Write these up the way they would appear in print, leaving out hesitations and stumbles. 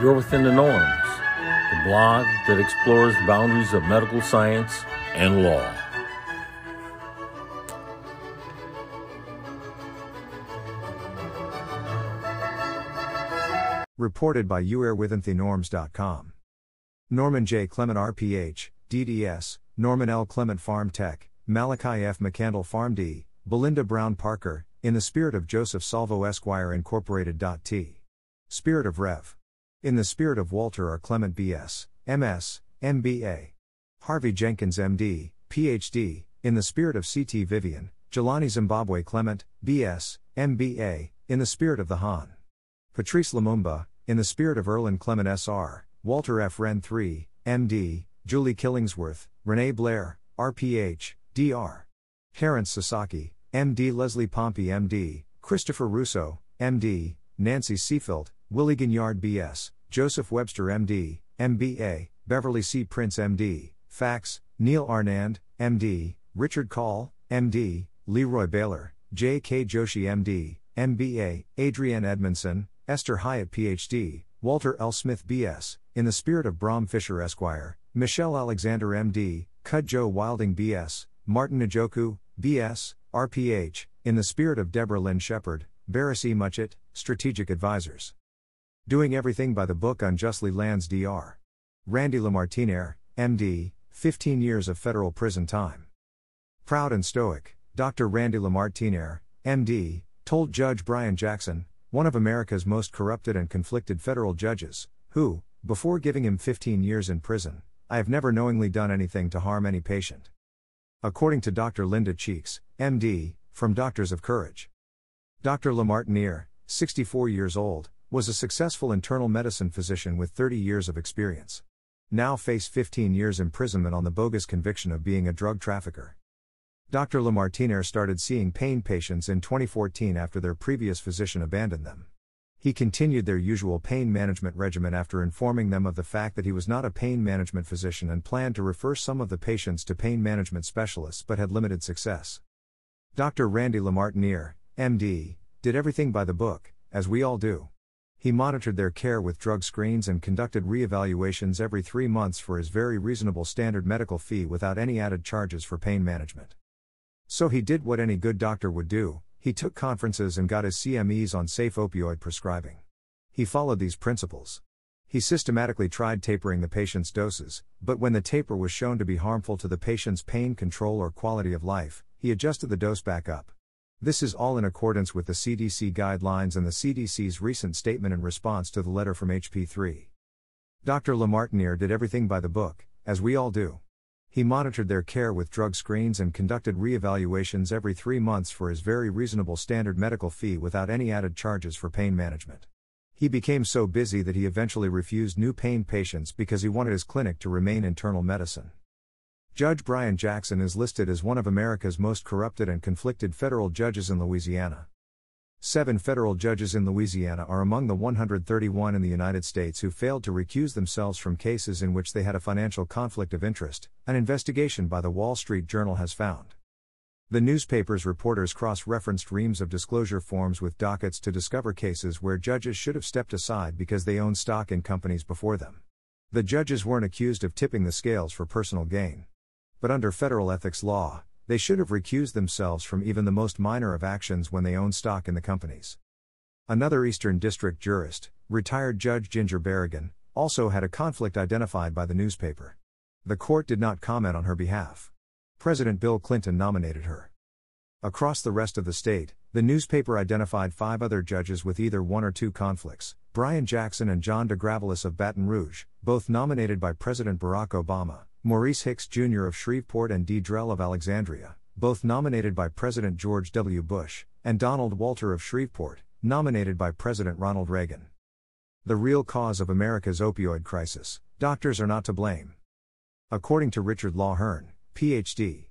You're Within the Norms, the blog that explores the boundaries of medical science and law. Reported by youarewithinthenorms.com. Norman J. Clement RPH, DDS, Norman L. Clement Farm Tech, Malachi F. McCandle Farm D, Belinda Brown Parker, in the spirit of Joseph Salvo Esquire Incorporated. T. Spirit of Rev. In the spirit of Walter R. Clement BS, MS, MBA. Harvey Jenkins MD, PhD, in the spirit of C.T. Vivian, Jelani Zimbabwe Clement, BS, MBA, in the spirit of the Han. Patrice Lamumba, in the spirit of Erlen Clement SR, Walter F. Ren III, MD, Julie Killingsworth, Renee Blair, RPH, DR. Terence Sasaki, MD. Leslie Pompey MD, Christopher Russo, MD, Nancy Seafield, Willie Gignard BS, Joseph Webster MD, MBA, Beverly C. Prince MD, Fax, Neil Arnand, MD, Richard Call, MD, Leroy Baylor, J.K. Joshi MD, MBA, Adrienne Edmondson, Esther Hyatt PhD, Walter L. Smith BS, in the spirit of Brom Fisher Esquire, Michelle Alexander MD, Kudjo Wilding BS, Martin Njoku, BS, RPH, in the spirit of Deborah Lynn Shepard, Barris E. Muchett, Strategic Advisors. Doing everything by the book unjustly lands Dr. Randy Lamartinere, MD, 15 years of federal prison time. Proud and stoic, Dr. Randy Lamartinere, MD, told Judge Brian Jackson, one of America's most corrupted and conflicted federal judges, who, before giving him 15 years in prison, "I have never knowingly done anything to harm any patient." According to Dr. Linda Cheeks, MD, from Doctors of Courage. Dr. Lamartinere, 64 years old, was a successful internal medicine physician with 30 years of experience. Now faced 15 years imprisonment on the bogus conviction of being a drug trafficker. Dr. Lamartinere started seeing pain patients in 2014 after their previous physician abandoned them. He continued their usual pain management regimen after informing them of the fact that he was not a pain management physician and planned to refer some of the patients to pain management specialists but had limited success. Dr. Randy Lamartinere, MD, did everything by the book, as we all do. He monitored their care with drug screens and conducted re-evaluations every 3 months for his very reasonable standard medical fee without any added charges for pain management. So he did what any good doctor would do, he took conferences and got his CMEs on safe opioid prescribing. He followed these principles. He systematically tried tapering the patient's doses, but when the taper was shown to be harmful to the patient's pain control or quality of life, he adjusted the dose back up. This is all in accordance with the CDC guidelines and the CDC's recent statement in response to the letter from HP3. Dr. Lamartinere did everything by the book, as we all do. He monitored their care with drug screens and conducted re-evaluations every 3 months for his very reasonable standard medical fee without any added charges for pain management. He became so busy that he eventually refused new pain patients because he wanted his clinic to remain internal medicine. Judge Brian Jackson is listed as one of America's most corrupted and conflicted federal judges in Louisiana. 7 federal judges in Louisiana are among the 131 in the United States who failed to recuse themselves from cases in which they had a financial conflict of interest, an investigation by the Wall Street Journal has found. The newspaper's reporters cross-referenced reams of disclosure forms with dockets to discover cases where judges should have stepped aside because they owned stock in companies before them. The judges weren't accused of tipping the scales for personal gain. But under federal ethics law, they should have recused themselves from even the most minor of actions when they own stock in the companies. Another Eastern District jurist, retired Judge Ginger Berrigan, also had a conflict identified by the newspaper. The court did not comment on her behalf. President Bill Clinton nominated her. Across the rest of the state, the newspaper identified 5 other judges with either 1 or 2 conflicts, Brian Jackson and John DeGravelis of Baton Rouge, both nominated by President Barack Obama. Maurice Hicks Jr. of Shreveport and Dee Drell of Alexandria, both nominated by President George W. Bush, and Donald Walter of Shreveport, nominated by President Ronald Reagan. The real cause of America's opioid crisis, doctors are not to blame. According to Richard Law Hearn, Ph.D.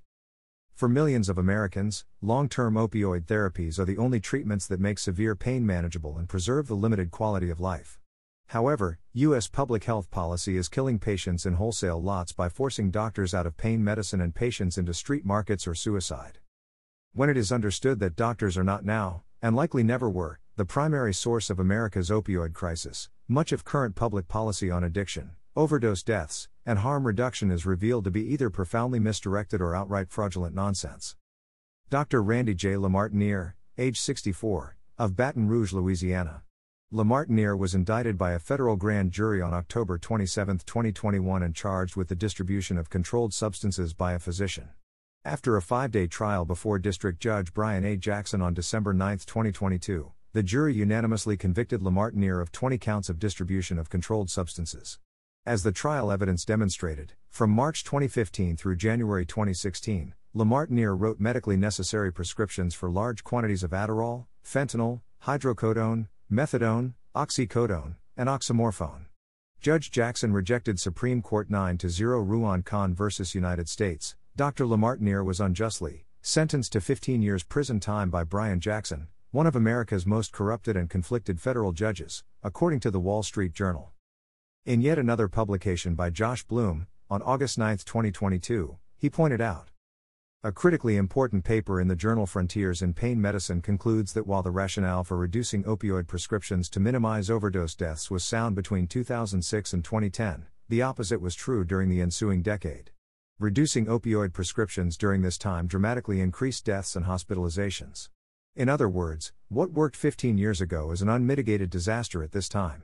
For millions of Americans, long-term opioid therapies are the only treatments that make severe pain manageable and preserve the limited quality of life. However, U.S. public health policy is killing patients in wholesale lots by forcing doctors out of pain medicine and patients into street markets or suicide. When it is understood that doctors are not now, and likely never were, the primary source of America's opioid crisis, much of current public policy on addiction, overdose deaths, and harm reduction is revealed to be either profoundly misdirected or outright fraudulent nonsense. Dr. Randy J. Lamartinere, age 64, of Baton Rouge, Louisiana. Lamartinere was indicted by a federal grand jury on October 27, 2021 and charged with the distribution of controlled substances by a physician. After a 5-day trial before District Judge Brian A. Jackson on December 9, 2022, the jury unanimously convicted Lamartinere of 20 counts of distribution of controlled substances. As the trial evidence demonstrated, from March 2015 through January 2016, Lamartinere wrote medically necessary prescriptions for large quantities of Adderall, fentanyl, hydrocodone, methadone, oxycodone, and oxymorphone. Judge Jackson rejected Supreme Court 9-0 Ruan Khan v. United States. Dr. Lamartinere was unjustly sentenced to 15 years prison time by Brian Jackson, one of America's most corrupted and conflicted federal judges, according to the Wall Street Journal. In yet another publication by Josh Bloom, on August 9, 2022, he pointed out, a critically important paper in the journal Frontiers in Pain Medicine concludes that while the rationale for reducing opioid prescriptions to minimize overdose deaths was sound between 2006 and 2010, the opposite was true during the ensuing decade. Reducing opioid prescriptions during this time dramatically increased deaths and hospitalizations. In other words, what worked 15 years ago is an unmitigated disaster at this time.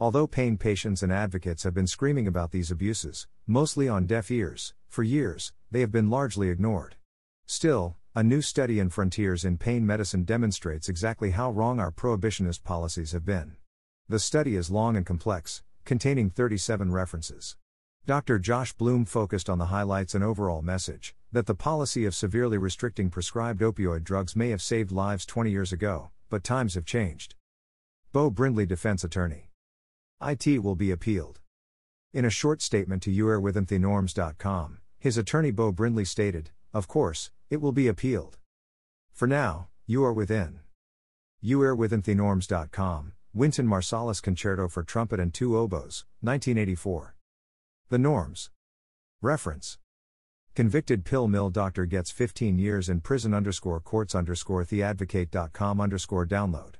Although pain patients and advocates have been screaming about these abuses, mostly on deaf ears, for years, they have been largely ignored. Still, a new study in Frontiers in Pain Medicine demonstrates exactly how wrong our prohibitionist policies have been. The study is long and complex, containing 37 references. Dr. Josh Bloom focused on the highlights and overall message, that the policy of severely restricting prescribed opioid drugs may have saved lives 20 years ago, but times have changed. Beau Brindley, defense attorney. It will be appealed. In a short statement to youarewithinthenorms.com, his attorney Beau Brindley stated, of course, it will be appealed. For now, you are within. youarewithinthenorms.com, Wynton Marsalis Concerto for Trumpet and Two Oboes, 1984. The Norms. Reference. Convicted pill mill doctor gets 15 years in prison _courts_theadvocate.com _download.